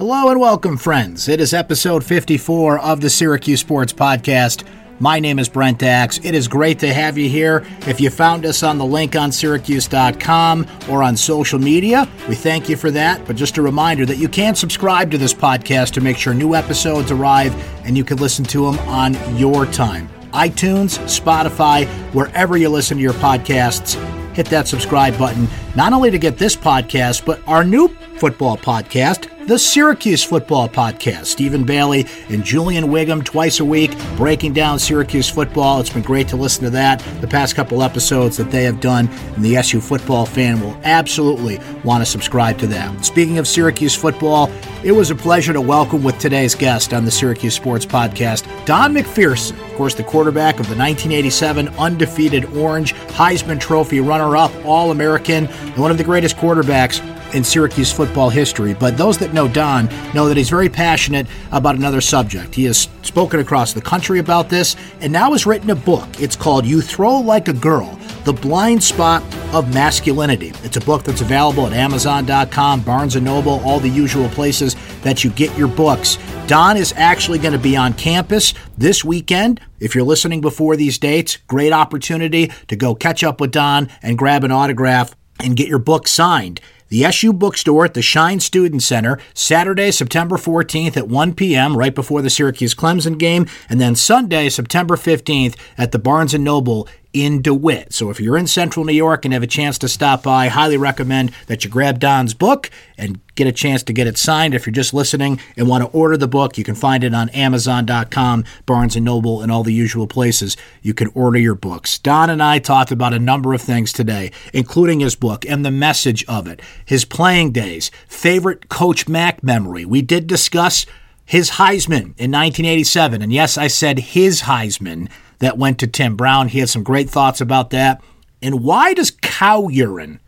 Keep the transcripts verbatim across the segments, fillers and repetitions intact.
Hello and welcome, friends. It is episode fifty-four of the Syracuse Sports Podcast. My name is Brent Axe. It is great to have you here. If you found us on the link on Syracuse dot com or on social media, we thank you for that. But just a reminder that you can subscribe to this podcast to make sure new episodes arrive and you can listen to them on your time. iTunes, Spotify, wherever you listen to your podcasts, hit that subscribe button, not only to get this podcast, but our new football podcast, the Syracuse Football Podcast. Stephen Bailey and Julian Whigham twice a week breaking down Syracuse football. It's been great to listen to that, the past couple episodes that they have done, and the S U football fan will absolutely want to subscribe to that. Speaking of Syracuse football, it was a pleasure to welcome with today's guest on the Syracuse Sports Podcast, Don McPherson, of course the quarterback of the nineteen eighty-seven undefeated Orange, Heisman Trophy runner-up, All-American, and one of the greatest quarterbacks in Syracuse football history. But those that know Don know that he's very passionate about another subject. He has spoken across the country about this and now has written a book. It's called You Throw Like a Girl: The Blind Spot of Masculinity. It's a book that's available at Amazon dot com, Barnes and Noble, all the usual places that you get your books. Don is actually going to be on campus this weekend. If you're listening before these dates, great opportunity to go catch up with Don and grab an autograph and get your book signed. The S U Bookstore at the Shine Student Center, Saturday, September fourteenth at one p.m., right before the Syracuse-Clemson game, and then Sunday, September fifteenth at the Barnes and Noble in DeWitt. So if you're in central New York and have a chance to stop by, highly recommend that you grab Don's book and get a chance to get it signed. If you're just listening and want to order the book, you can find it on Amazon dot com, Barnes and Noble, and all the usual places you can order your books. Don and I talked about a number of things today, including his book and the message of it, his playing days, favorite Coach Mack memory. We did discuss his Heisman in nineteen eighty-seven, and yes, I said his Heisman that went to Tim Brown. He had some great thoughts about that. And why does cow urine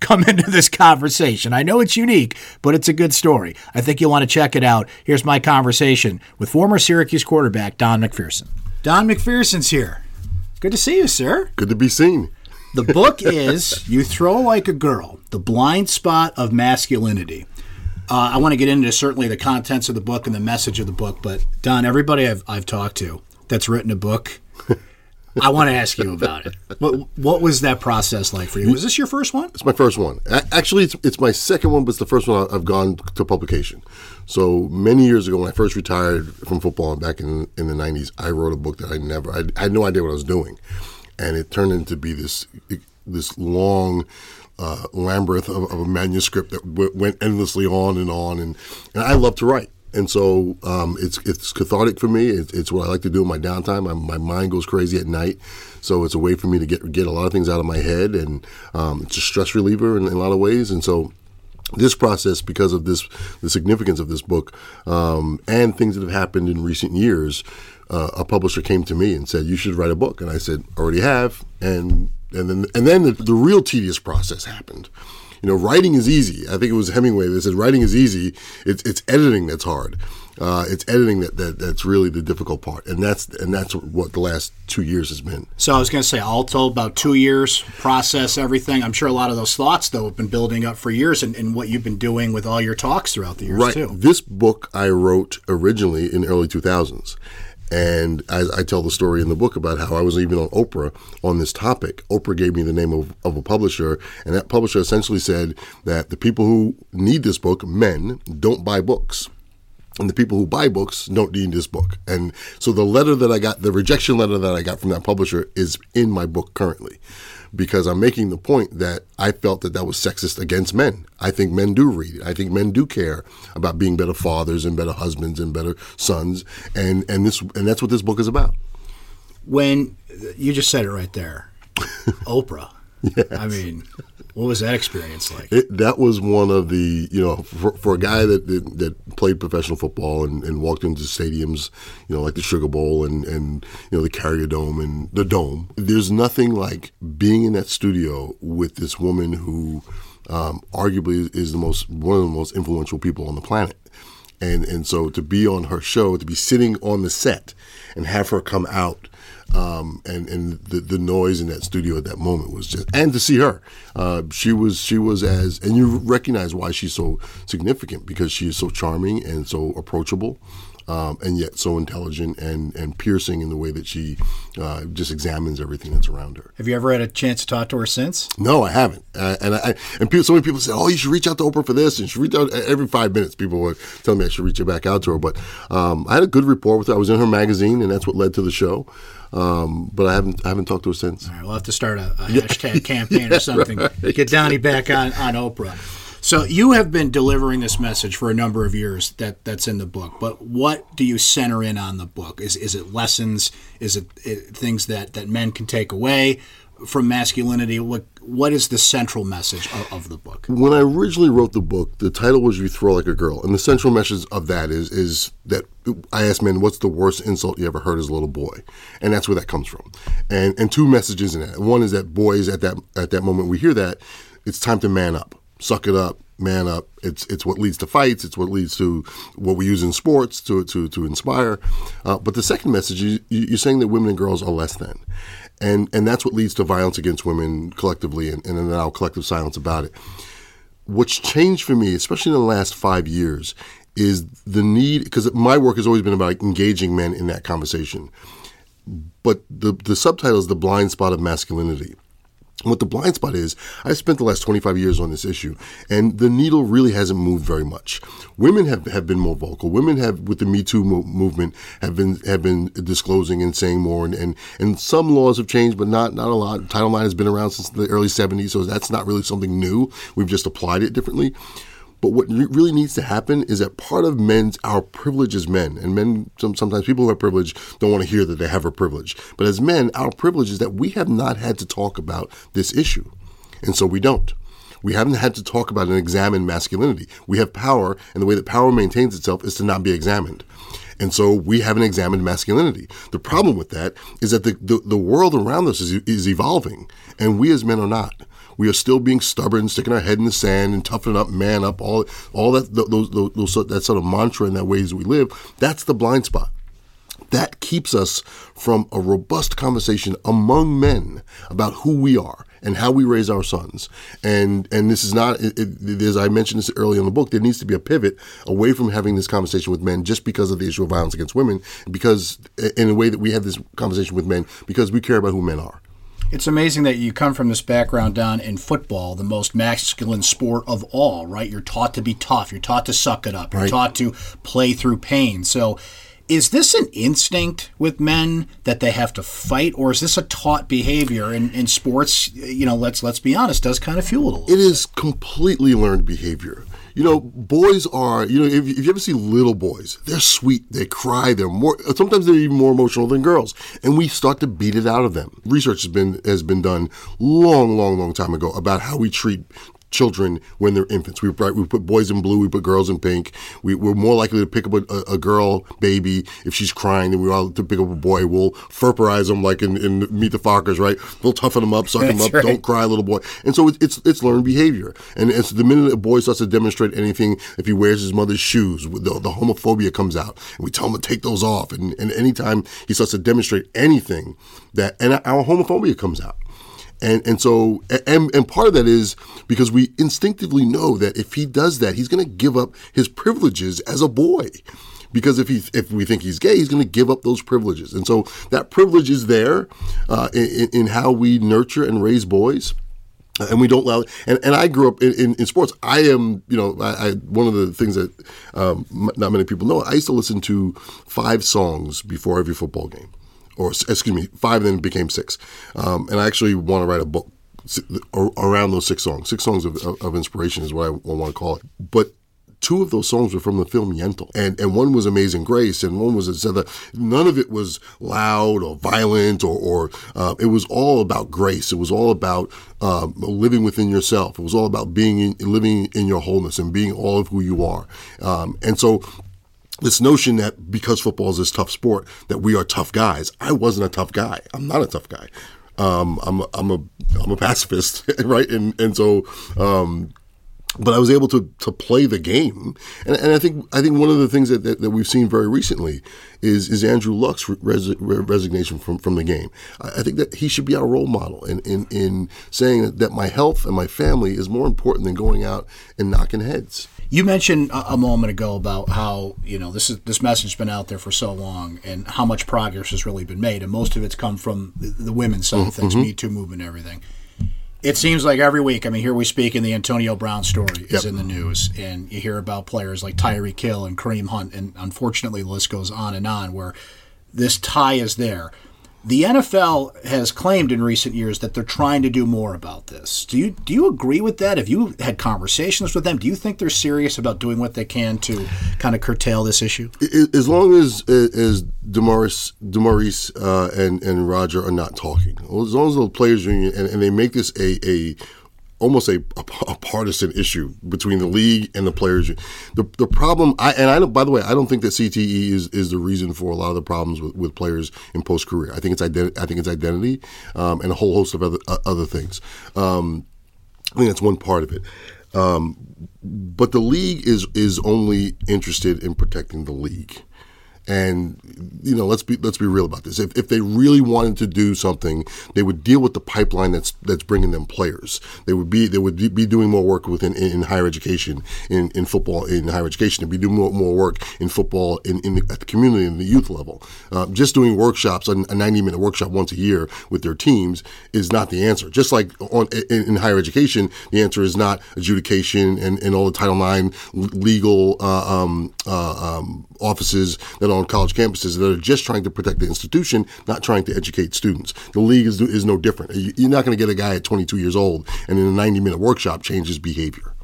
come into this conversation? I know it's unique, but it's a good story. I think you'll want to check it out. Here's my conversation with former Syracuse quarterback Don McPherson. Don McPherson's here. Good to see you, sir. Good to be seen. The book is You Throw Like a Girl: The Blind Spot of Masculinity. Uh, I want to get into certainly the contents of the book and the message of the book, but Don, everybody I've, I've talked to that's written a book, I want to ask you about it. What, what was that process like for you? Was this your first one? It's my first one. Actually, it's, it's my second one, but it's the first one I've gone to publication. So many years ago, when I first retired from football back in, in the nineties, I wrote a book that I never, I, I had no idea what I was doing. And it turned into be this this long uh, labyrinth of, of a manuscript that w- went endlessly on and on. And, and I love to write. And so um, it's it's cathartic for me. It's, it's what I like to do in my downtime. I, my mind goes crazy at night. So it's a way for me to get get a lot of things out of my head. And um, it's a stress reliever in, in a lot of ways. And so this process, because of this the significance of this book um, and things that have happened in recent years, uh, a publisher came to me and said, you should write a book. And I said, already have. And, and then, and then the, the real tedious process happened. You know, writing is easy. I think it was Hemingway that said, writing is easy. It's it's editing that's hard. Uh, it's editing that, that that's really the difficult part. And that's and that's what the last two years has been. So I was going to say, all told, about two years, process everything. I'm sure a lot of those thoughts, though, have been building up for years and, and what you've been doing with all your talks throughout the years, right, too. This book I wrote originally in the early two thousands. And I, I tell the story in the book about how I was even on Oprah on this topic. Oprah gave me the name of, of a publisher, and that publisher essentially said that the people who need this book, men, don't buy books. And the people who buy books don't need this book. And so the letter that I got, the rejection letter that I got from that publisher is in my book currently, because I'm making the point that I felt that that was sexist against men. I think men do read it. I think men do care about being better fathers and better husbands and better sons, and and this and that's what this book is about. When you just said it right there, Oprah. Yes. I mean, what was that experience like? It, that was one of the, you know, for, for a guy that, that that played professional football and, and walked into stadiums, you know, like the Sugar Bowl and, and, you know, the Carrier Dome and the Dome, there's nothing like being in that studio with this woman who um, arguably is the most one of the most influential people on the planet. And and so to be on her show, to be sitting on the set and have her come out, um, and and the, the noise in that studio at that moment was just, and to see her, uh, she was she was as, and you recognize why she's so significant, because she is so charming and so approachable, um, and yet so intelligent and and piercing in the way that she uh, just examines everything that's around her. Have you ever had a chance to talk to her since? No, I haven't. Uh, and I and people, so many people say, oh, you should reach out to Oprah for this, and you should reach out. Every five minutes, people would tell me I should reach back out to her. But um, I had a good rapport with her. I was in her magazine, and that's what led to the show. Um, but I haven't I haven't talked to her since. All right, we'll have to start a, a hashtag campaign yeah, or something. Right. Get Donnie back on, on Oprah. So you have been delivering this message for a number of years that, that's in the book. But what do you center in on the book? Is is it lessons? Is it, it things that, that men can take away from masculinity? What What is the central message of, of the book? When I originally wrote the book, the title was You Throw Like a Girl. And the central message of that is is that I asked men, what's the worst insult you ever heard as a little boy? And that's where that comes from. And and two messages in that. One is that boys, at that at that moment we hear that, it's time to man up. Suck it up, man up. It's it's what leads to fights. It's what leads to what we use in sports to to to inspire. Uh, but the second message, you, you're saying that women and girls are less than. And and that's what leads to violence against women collectively, and, and now collective silence about it. What's changed for me, especially in the last five years, is the need, because my work has always been about engaging men in that conversation. But the, the subtitle is The Blind Spot of Masculinity. What the blind spot is, I spent the last twenty-five years on this issue, and the needle really hasn't moved very much. Women have, have been more vocal. Women have, with the Me Too mo- movement, have been have been disclosing and saying more, and, and, and some laws have changed, but not, not a lot. Title nine has been around since the early seventies, so that's not really something new. We've just applied it differently. But what re- really needs to happen is that part of men's, our privilege as men, and men, some, sometimes people who have privilege don't want to hear that they have a privilege. But as men, our privilege is that we have not had to talk about this issue. And so we don't. We haven't had to talk about and examine masculinity. We have power, and the way that power maintains itself is to not be examined. And so we haven't examined masculinity. The problem with that is that the, the, the world around us is, is evolving, and we as men are not. We are still being stubborn, sticking our head in the sand, and toughening up, man up, all all that those, those, those that sort of mantra and that ways we live. That's the blind spot. That keeps us from a robust conversation among men about who we are and how we raise our sons. And and this is not, it, it, as I mentioned this early in the book, there needs to be a pivot away from having this conversation with men just because of the issue of violence against women, because in a way that we have this conversation with men because we care about who men are. It's amazing that you come from this background, Don, in football, the most masculine sport of all, right? You're taught to be tough. You're taught to suck it up. You're right. Taught to play through pain. So is this an instinct with men that they have to fight, or is this a taught behavior? In, in sports, you know, let's let's be honest, does kind of fuel it a little bit. It is completely learned behavior. You know, boys are, you know, if, if you ever see little boys, they're sweet, they cry, they're more, sometimes they're even more emotional than girls. And we start to beat it out of them. Research has been has been done long, long, long time ago about how we treat children when they're infants. We, we put boys in blue, we put girls in pink. We, we're more likely to pick up a, a girl baby if she's crying than we are to pick up a boy. We'll furperize them like in, in Meet the Fockers, right? We'll toughen them up, suck them up, right. Don't cry, little boy. And so it's it's, it's learned behavior. And it's the minute a boy starts to demonstrate anything, if he wears his mother's shoes, the, the homophobia comes out. And we tell him to take those off. And, and anytime he starts to demonstrate anything, that and our homophobia comes out. And and so and, and part of that is because we instinctively know that if he does that, he's going to give up his privileges as a boy. Because if he if we think he's gay, he's going to give up those privileges. And so that privilege is there uh, in, in how we nurture and raise boys. And we don't allow it. And, and I grew up in, in, in sports. I am, you know, I, I one of the things that um, not many people know, I used to listen to five songs before every football game. Or excuse me, five, and then it became six. Um, and I actually want to write a book around those six songs. Six songs of, of, of inspiration is what I want to call it. But two of those songs were from the film Yentl, and and one was Amazing Grace, and one was this other. None of it was loud or violent, or or uh, it was all about grace. It was all about um, living within yourself. It was all about being in, living in your wholeness and being all of who you are. Um, and so. This notion that because football is this tough sport, that we are tough guys. I wasn't a tough guy. I'm not a tough guy. Um, I'm a, I'm a I'm a pacifist, right? And and so um, But I was able to to play the game, and, and I think I think one of the things that, that, that we've seen very recently is is Andrew Luck's res, resignation from, from the game. I, I think that he should be our role model in in, in saying that, that my health and my family is more important than going out and knocking heads. You mentioned a, a moment ago about how you know this is this message has been out there for so long, and how much progress has really been made, and most of it's come from the, the women's side of things, mm-hmm. Me Too movement, and everything. It seems like every week, I mean, here we speak, and the Antonio Brown story is yep. in the news, and you hear about players like Tyreek Hill and Kareem Hunt, and unfortunately, the list goes on and on, where this tie is there. The N F L has claimed in recent years that they're trying to do more about this. Do you do you agree with that? Have you had conversations with them? Do you think they're serious about doing what they can to kind of curtail this issue? As long as as DeMaurice, DeMaurice uh, and and Roger are not talking, well, as long as the players union and, and they make this a a almost a, a, a partisan issue between the league and the players. The the problem, I, and I don't, by the way, I don't think that C T E is, is the reason for a lot of the problems with, with players in post-career. I think it's, identi- I think it's identity um, and a whole host of other, uh, other things. Um, I think that's one part of it. Um, but the league is is only interested in protecting the league. And you know, let's be let's be real about this. If if they really wanted to do something, they would deal with the pipeline that's that's bringing them players. They would be they would be doing more work within in, in higher education, in, in football, in higher education. They'd be doing more, more work in football, in, in the, at the community, in the youth level. Uh, just doing workshops, a ninety minute workshop once a year with their teams is not the answer. Just like on in, in higher education, the answer is not adjudication and, and all the Title nine legal uh, um, uh, um, offices that are on college campuses that are just trying to protect the institution, not trying to educate students. The league is is no different. You're not going to get a guy at twenty-two years old and in a ninety minute workshop change his behavior.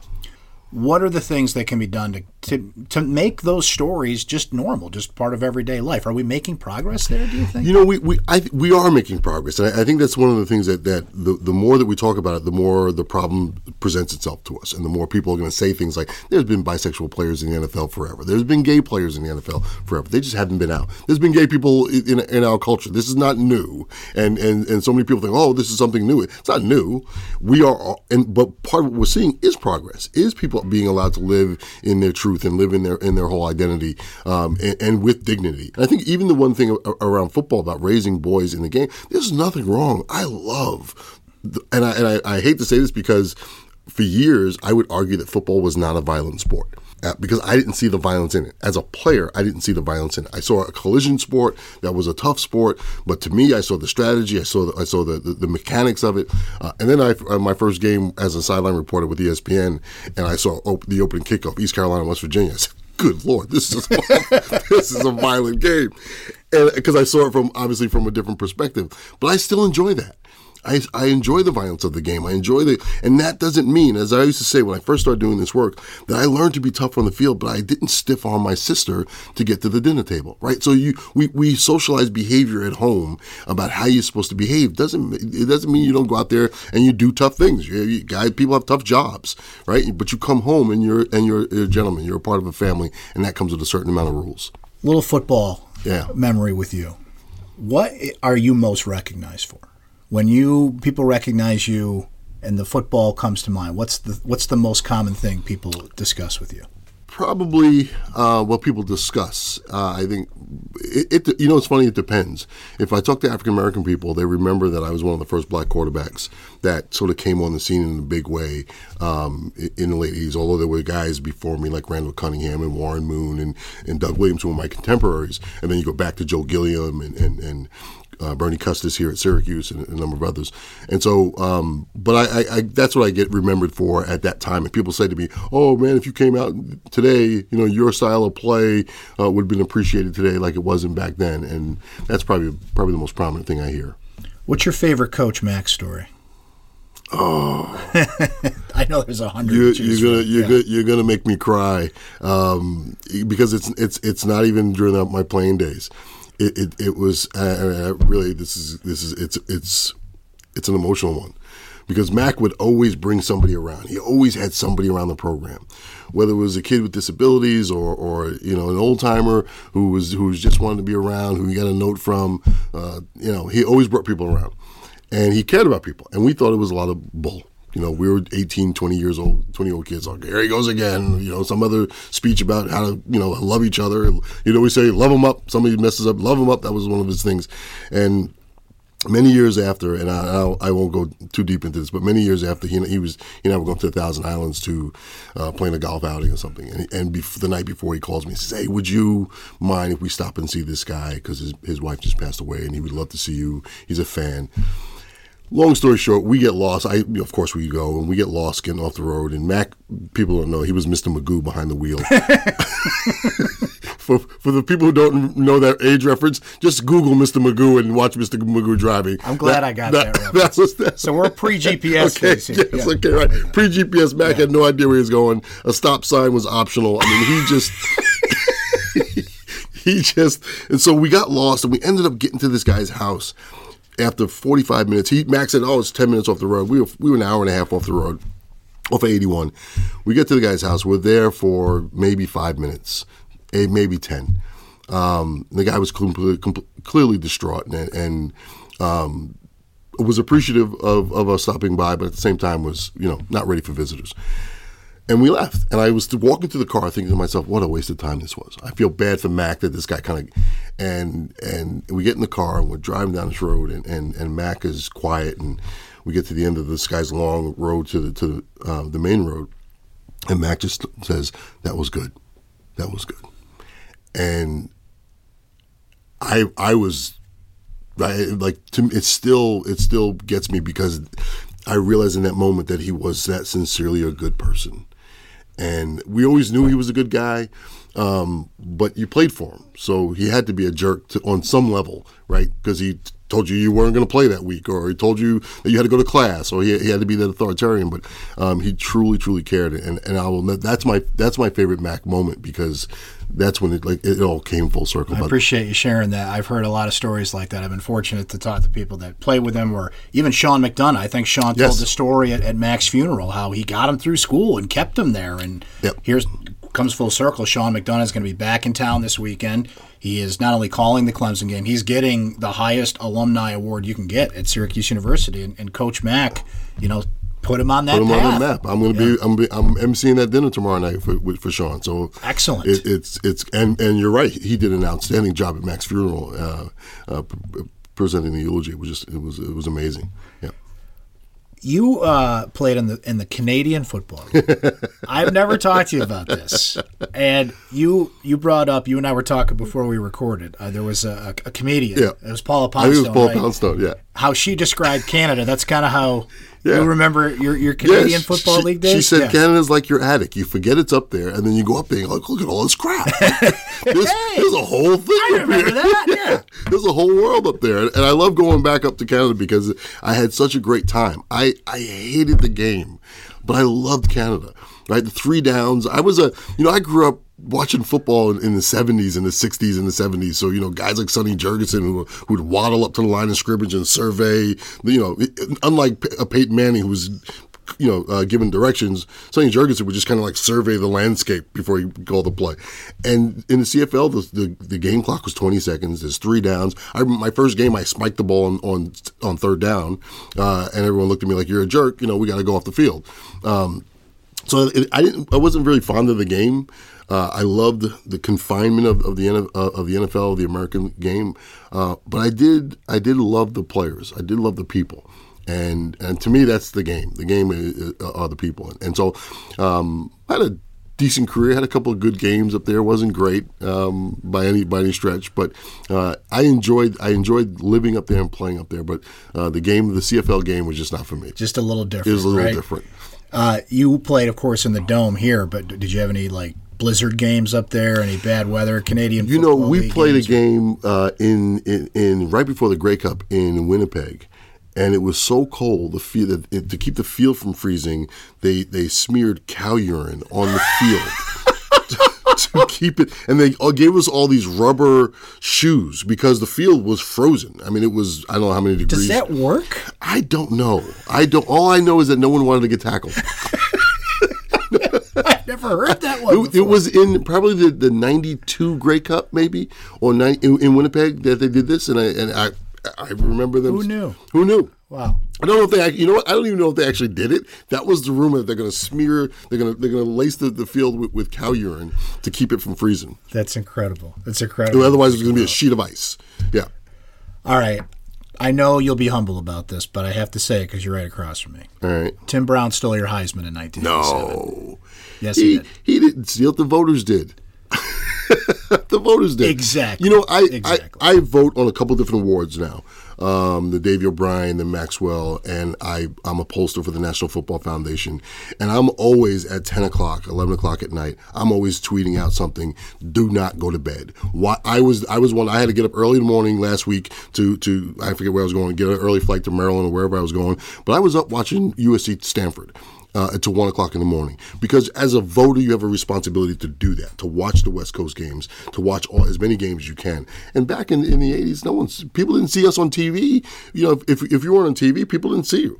What are the things that can be done to, to to make those stories just normal, just part of everyday life? Are we making progress there, do you think? You know, we we I, we are making progress. And I, I think that's one of the things that, that the, the more that we talk about it, the more the problem presents itself to us. And the more people are going to say things like, there's been bisexual players in the N F L forever. There's been gay players in the N F L forever. They just haven't been out. There's been gay people in, in our culture. This is not new. And, and and so many people think, oh, this is something new. It's not new. We are, and but part of what we're seeing is progress, is people being allowed to live in their truth and live in their in their whole identity um, and, and with dignity. And I think even the one thing around football about raising boys in the game, there's nothing wrong. I love, and I, and I, I hate to say this because for years I would argue that football was not a violent sport. Because I didn't see the violence in it. As a player, I didn't see the violence in it. I saw a collision sport that was a tough sport, but to me, I saw the strategy, I saw the, I saw the, the, the mechanics of it. Uh, and then I, uh, my first game as a sideline reporter with E S P N, and I saw op- the opening kickoff, East Carolina, West Virginia. I said, good Lord, this is this is a violent game. Because I saw it from obviously from a different perspective. But I still enjoy that. I, I enjoy the violence of the game. I enjoy the, and that doesn't mean, as I used to say when I first started doing this work, that I learned to be tough on the field, but I didn't stiff arm my sister to get to the dinner table, right? So you, we, we socialize behavior at home about how you're supposed to behave. Doesn't, it doesn't mean you don't go out there and you do tough things. You, you guys, people have tough jobs, right? But you come home and you're, and you're, you're a gentleman, you're a part of a family, and that comes with a certain amount of rules. Little football yeah. memory with you. What are you most recognized for? When you people recognize you and the football comes to mind, what's the what's the most common thing people discuss with you? Probably uh, what people discuss. Uh, I think it, it. You know, it's funny. It depends. If I talk to African American people, they remember that I was one of the first black quarterbacks that sort of came on the scene in a big way um, in the late eighties. Although there were guys before me like Randall Cunningham and Warren Moon and, and Doug Williams, who were my contemporaries, and then you go back to Joe Gilliam and and. and Uh, Bernie Custis here at Syracuse and a number of others. And so, um, but I, I, I, that's what I get remembered for at that time. And people say to me, oh man, if you came out today, you know, your style of play uh, would have been appreciated today like it wasn't back then. And that's probably probably the most prominent thing I hear. What's your favorite Coach Mack story? Oh, I know there's a hundred. You're, you're gonna, you're yeah. gonna, you're gonna make me cry um, because it's, it's, it's not even during the, my playing days. It, it it was uh, really this is this is it's it's it's an emotional one because Mack would always bring somebody around. He always had somebody around the program, whether it was a kid with disabilities or, or you know an old timer who was who was just wanted to be around, who he got a note from. Uh, you know he always brought people around, and he cared about people, and we thought it was a lot of bull. You know, we were eighteen, twenty years old, twenty-year-old kids. Like, here he goes again. You know, some other speech about how to, you know, love each other. You know, we say, love them up. Somebody messes up, love them up. That was one of his things. And many years after, and I, I won't go too deep into this, but many years after, he he was he and I were going to the Thousand Islands to uh, playing a golf outing or something. And, and bef- the night before, he calls me and says, "Hey, would you mind if we stop and see this guy? Because his his wife just passed away, and he would love to see you. He's a fan." Long story short, we get lost. I, of course, we go, and we get lost getting off the road. And Mac, people don't know, he was Mister Magoo behind the wheel. for for the people who don't know that age reference, just Google Mister Magoo and watch Mister Magoo driving. I'm glad that, I got that, that reference. That's, that's, so we're pre-G P S. Okay, yes, yeah. okay, right. Pre-G P S, Mac yeah. had no idea where he was going. A stop sign was optional. I mean, he just... he just... And so we got lost, and we ended up getting to this guy's house. After forty-five minutes, he Max said, "Oh, it's ten minutes off the road." We were we were an hour and a half off the road, off of eighty-one. We get to the guy's house. We're there for maybe five minutes, maybe ten. Um, the guy was completely, completely, clearly distraught, and, and um, was appreciative of of us stopping by, but at the same time was, you know, not ready for visitors. And we left. And I was walking to the car thinking to myself, what a waste of time this was. I feel bad for Mac that this guy kind of – and and we get in the car and we're driving down this road, and, and, and Mac is quiet, and we get to the end of this guy's long road to the, to the, uh, the main road, and Mac just says, "That was good. That was good." And I I was I, – like to it still it still gets me, because I realized in that moment that he was that sincerely a good person. And we always knew he was a good guy, um, but you played for him. So he had to be a jerk to, on some level, right? Because he t- told you you weren't going to play that week, or he told you that you had to go to class, or he, he had to be that authoritarian. But um, he truly, truly cared. And, and I will. That's my that's my favorite Mac moment, because that's when it like it all came full circle. I but appreciate you sharing that. I've heard a lot of stories like that. I've been fortunate to talk to people that play with him, or even Sean McDonough. I think Sean yes. told the story at, at Mac's funeral, how he got him through school and kept him there. And yep. here's comes full circle. Sean McDonough is going to be back in town this weekend. He is not only calling the Clemson game, he's getting the highest alumni award you can get at Syracuse University. And, and Coach Mack, you know, put him on that. Put him path. on the map. I'm going to yeah. be. I'm. Be, I'm emceeing that dinner tomorrow night for for Sean. So excellent. It, it's it's and, and you're right. He did an outstanding job at Mac's funeral, uh, uh, presenting the eulogy. It was just it was it was amazing. Yeah. You uh, played in the in the Canadian Football League. I've never talked to you about this, and you you brought up. You and I were talking before we recorded. Uh, there was a, a comedian. Yeah. It was Paula Poundstone. I think it was Paula right? Poundstone. Yeah. How she described Canada. That's kind of how. Yeah. You remember your your Canadian yes, Football she, League days? She said yeah. Canada's like your attic. You forget it's up there, and then you go up there and you're like, look at all this crap. there's, hey, there's a whole thing I up remember here. That, yeah. yeah. There's a whole world up there. And I love going back up to Canada because I had such a great time. I, I hated the game, but I loved Canada. Right? The three downs. I was a you know, I grew up watching football in the seventies and the sixties and the seventies. So, you know, guys like Sonny Jurgensen who would waddle up to the line of scrimmage and survey, you know, unlike P- Peyton Manning who was, you know, uh, given directions, Sonny Jurgensen would just kind of like survey the landscape before he called the play. And in the C F L, the the, the game clock was twenty seconds. There's three downs. I My first game, I spiked the ball on on, on third down, uh, and everyone looked at me like, you're a jerk. You know, we got to go off the field. Um, so it, I didn't. I wasn't really fond of the game. Uh, I loved the confinement of, of the uh, of the N F L, of the American game, uh, but I did I did love the players. I did love the people, and and to me that's the game. The game is, uh, are the people, and so um, I had a decent career. Had a couple of good games up there. Wasn't great um, by any by any stretch, but uh, I enjoyed I enjoyed living up there and playing up there. But uh, the game, the C F L game, was just not for me. Just a little different. It was a little right? different. Uh, you played, of course, in the Dome here, but did you have any like blizzard games up there, any bad weather, Canadian football? You know, we played a game uh, in, in in right before the Grey Cup in Winnipeg, and it was so cold the field, it, to keep the field from freezing, they, they smeared cow urine on the field to, to keep it. And they gave us all these rubber shoes because the field was frozen. I mean, it was, I don't know how many degrees. Does that work? I don't know. I don't. All I know is that no one wanted to get tackled. I've never heard that one. It, it was in probably the, the ninety-two Grey Cup, maybe, or nine, in, in Winnipeg that they did this, and I and I I remember them. Who knew? Who knew? Wow. I don't know if they. You know what? I don't even know if they actually did it. That was the rumor that they're going to smear. They're going to they're going to lace the, the field with, with cow urine to keep it from freezing. That's incredible. That's incredible. And otherwise, it's going to be a sheet of ice. Yeah. All right. I know you'll be humble about this, but I have to say it because you're right across from me. All right. Tim Brown stole your Heisman in nineteen eighty-seven. No. Yes, he, he did. He didn't steal it. The voters did. The voters did. Exactly. You know, I, exactly. I I vote on a couple different awards now. Um, the Davey O'Brien, the Maxwell, and I, I'm a pollster for the National Football Foundation. And I'm always at ten o'clock, eleven o'clock at night, I'm always tweeting out something, do not go to bed. Why, I was I was one, I had to get up early in the morning last week to, to I forget where I was going, get an early flight to Maryland or wherever I was going. But I was up watching U S C Stanford. Uh, until one o'clock in the morning, because as a voter, you have a responsibility to do that, to watch the West Coast games, to watch all as many games as you can. And back in, in the eighties, no one's people didn't see us on T V. You know, if if you weren't on T V, people didn't see you.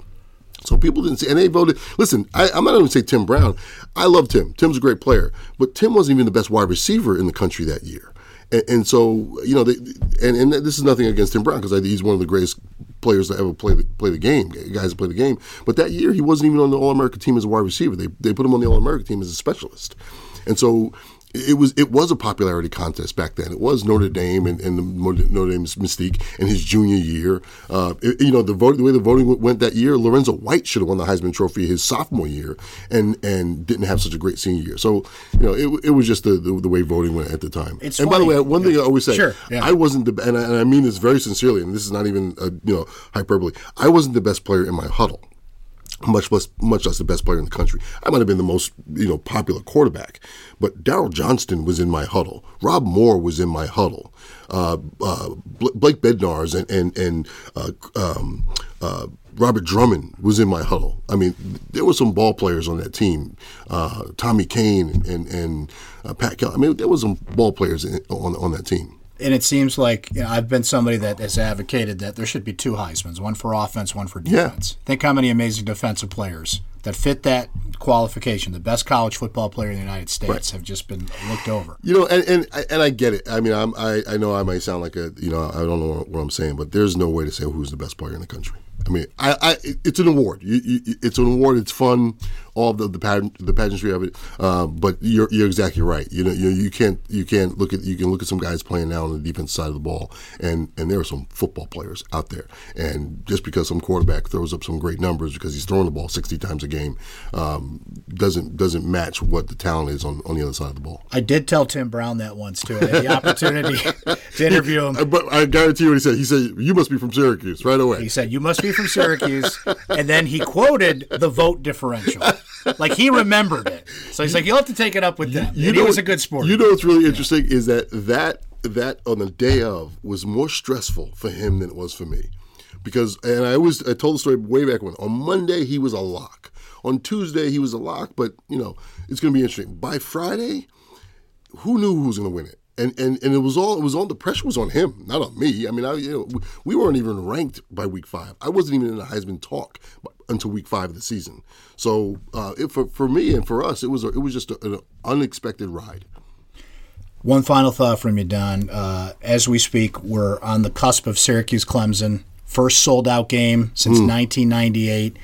So people didn't see, and they voted. Listen, I, I'm not even say Tim Brown. I love Tim. Tim's a great player, but Tim wasn't even the best wide receiver in the country that year. And, and so, you know, they, and, and this is nothing against Tim Brown because he's one of the greatest players that ever play the, play the game, guys that play the game. But that year, he wasn't even on the All-America team as a wide receiver. They they put him on the All-America team as a specialist. And so it was it was a popularity contest back then. It was Notre Dame and, and the Notre Dame's mystique in his junior year. Uh, it, you know, the, vote, the way the voting went that year, Lorenzo White should have won the Heisman Trophy his sophomore year and, and didn't have such a great senior year. So, you know, it, it was just the, the, the way voting went at the time. It's and funny. By the way, one yeah. thing I always say, sure. yeah. I wasn't the and I, and I mean this very sincerely, and this is not even a, you know hyperbole. I wasn't the best player in my huddle. Much less, much less the best player in the country. I might have been the most, you know, popular quarterback, but Darryl Johnston was in my huddle. Rob Moore was in my huddle. Uh, uh, Blake Bednarz and and and uh, um, uh, Robert Drummond was in my huddle. I mean, there were some ball players on that team. Uh, Tommy Kane and and, and uh, Pat Kelly. I mean, there was some ball players in, on on that team. And it seems like you know, I've been somebody that has advocated that there should be two Heismans, one for offense, one for defense. Yeah. Think how many amazing defensive players that fit that qualification. The best college football player in the United States right. have just been looked over. You know, and and, and I get it. I mean, I'm, I I know I might sound like a, you know, I don't know what I'm saying, but there's no way to say who's the best player in the country. I mean, I, I it's an award. You, you, it's an award. It's fun, all of the the, pageant, the pageantry of it. Uh, but you're you're exactly right. You know, you you can't you can't look at you can look at some guys playing now on the defense side of the ball, and, and there are some football players out there. And just because some quarterback throws up some great numbers because he's throwing the ball sixty times a game, um, doesn't doesn't match what the talent is on, on the other side of the ball. I did tell Tim Brown that once too. I had the opportunity to interview him. But I guarantee you what he said. He said, "You must be from Syracuse," right away. He said, "You must be from Syracuse," and then he quoted the vote differential. Like, he remembered it. So he's like, you'll have to take it up with them. You, you know, he was a good sport. You know what's really interesting yeah. is that, that that on the day of was more stressful for him than it was for me. Because, and I always, I told the story way back when, on Monday he was a lock. On Tuesday he was a lock, but, you know, it's going to be interesting. By Friday, who knew who was going to win it? And, and and it was all it was all the pressure was on him, not on me. I mean, I you know we weren't even ranked by week five. I wasn't even in the Heisman talk until week five of the season. So uh, it, for for me and for us, it was a, it was just a, an unexpected ride. One final thought from you, Don. Uh, as we speak, we're on the cusp of Syracuse Clemson, first sold out game since mm. nineteen ninety-eight,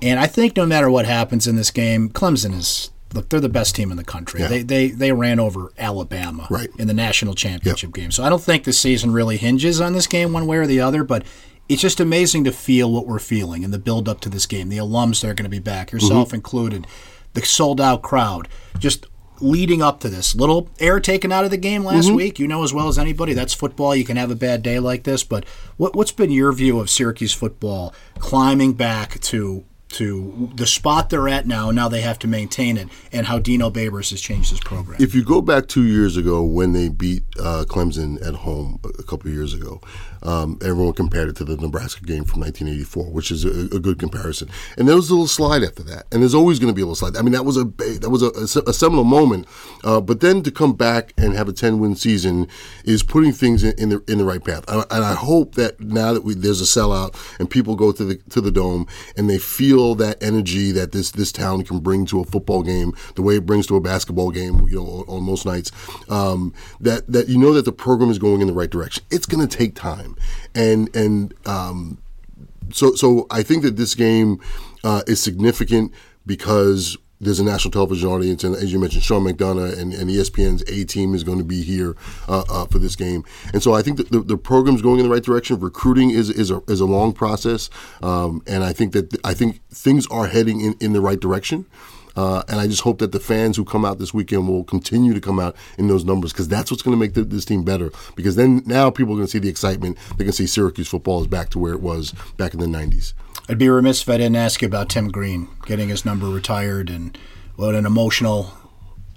and I think no matter what happens in this game, Clemson is. Look, they're the best team in the country. Yeah. They, they they ran over Alabama right. in the national championship yep. game. So I don't think the season really hinges on this game one way or the other, but it's just amazing to feel what we're feeling in the build-up to this game, the alums that are going to be back, yourself mm-hmm. included, the sold-out crowd, just leading up to this. Little air taken out of the game last mm-hmm. week. You know as well as anybody, that's football. You can have a bad day like this. But what, what's been your view of Syracuse football climbing back to – to the spot they're at now, now they have to maintain it, and how Dino Babers has changed this program. If you go back two years ago when they beat uh, Clemson at home a couple of years ago, um, everyone compared it to the Nebraska game from nineteen eighty-four, which is a, a good comparison. And there was a little slide after that, and there's always going to be a little slide. I mean, that was a that was a, a seminal moment, uh, but then to come back and have a ten-win season is putting things in, in the in the right path. And, and I hope that now that we, there's a sellout and people go to the to the Dome and they feel that energy that this this town can bring to a football game, the way it brings to a basketball game, you know, on, on most nights, um, that that you know that the program is going in the right direction. It's going to take time, and and um, so so I think that this game uh, is significant because there's a national television audience, and as you mentioned, Sean McDonough and, and E S P N's A-team is going to be here uh, uh, for this game. And so I think that the, the program's going in the right direction. Recruiting is is a is a long process, um, and I think that th- I think things are heading in, in the right direction. Uh, and I just hope that the fans who come out this weekend will continue to come out in those numbers, because that's what's going to make the, this team better. Because then now people are going to see the excitement. They can see Syracuse football is back to where it was back in the nineties. I'd be remiss if I didn't ask you about Tim Green getting his number retired, and what an emotional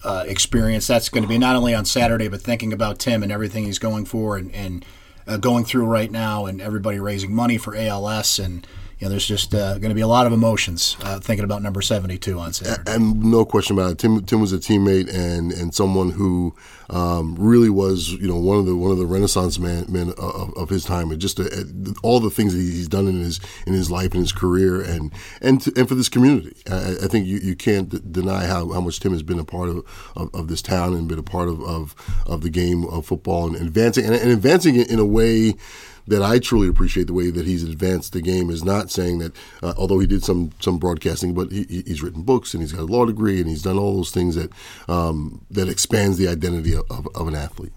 uh, experience that's going to be, not only on Saturday, but thinking about Tim and everything he's going for and, and uh, going through right now, and everybody raising money for A L S. And you know, there's just uh, going to be a lot of emotions uh, thinking about number seventy-two on Saturday. And no question about it, Tim. Tim was a teammate and, and someone who um, really was, you know, one of the one of the Renaissance man, men of, of his time, and just a, a, all the things that he's done in his in his life and his career, and and to, and for this community. I, I think you, you can't d- deny how, how much Tim has been a part of, of, of this town, and been a part of, of, of the game of football, and advancing and, and advancing it in a way that I truly appreciate. The way that he's advanced the game is not saying that, uh, although he did some some broadcasting, but he, he's written books, and he's got a law degree, and he's done all those things that um, that expands the identity of, of, of an athlete.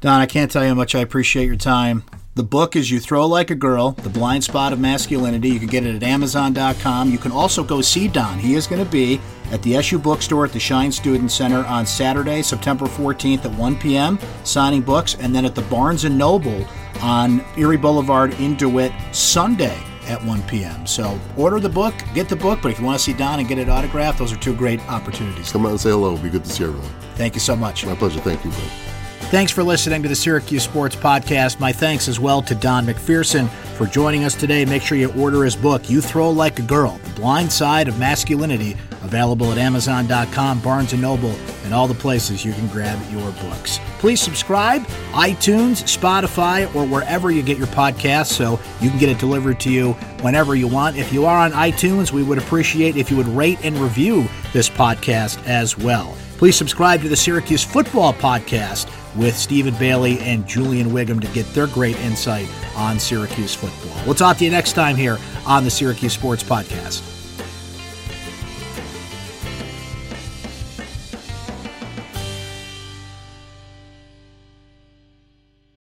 Don, I can't tell you how much I appreciate your time. The book is You Throw Like a Girl, The Blind Spot of Masculinity. You can get it at Amazon dot com. You can also go see Don. He is going to be at the S U Bookstore at the Shine Student Center on Saturday, September fourteenth at one p.m., signing books, and then at the Barnes and Noble on Erie Boulevard in DeWitt Sunday at one p.m. So order the book, get the book, but if you want to see Don and get it autographed, those are two great opportunities. Come out and say hello. It'll be good to see everyone. Thank you so much. My pleasure. Thank you, Brent. Thanks for listening to the Syracuse Sports Podcast. My thanks as well to Don McPherson for joining us today. Make sure you order his book, You Throw Like a Girl, The Blind Side of Masculinity, available at Amazon dot com, Barnes and Noble, and all the places you can grab your books. Please subscribe, iTunes, Spotify, or wherever you get your podcasts, so you can get it delivered to you whenever you want. If you are on iTunes, we would appreciate if you would rate and review this podcast as well. Please subscribe to the Syracuse Football Podcast with Stephen Bailey and Julian Whigham to get their great insight on Syracuse football. We'll talk to you next time here on the Syracuse Sports Podcast.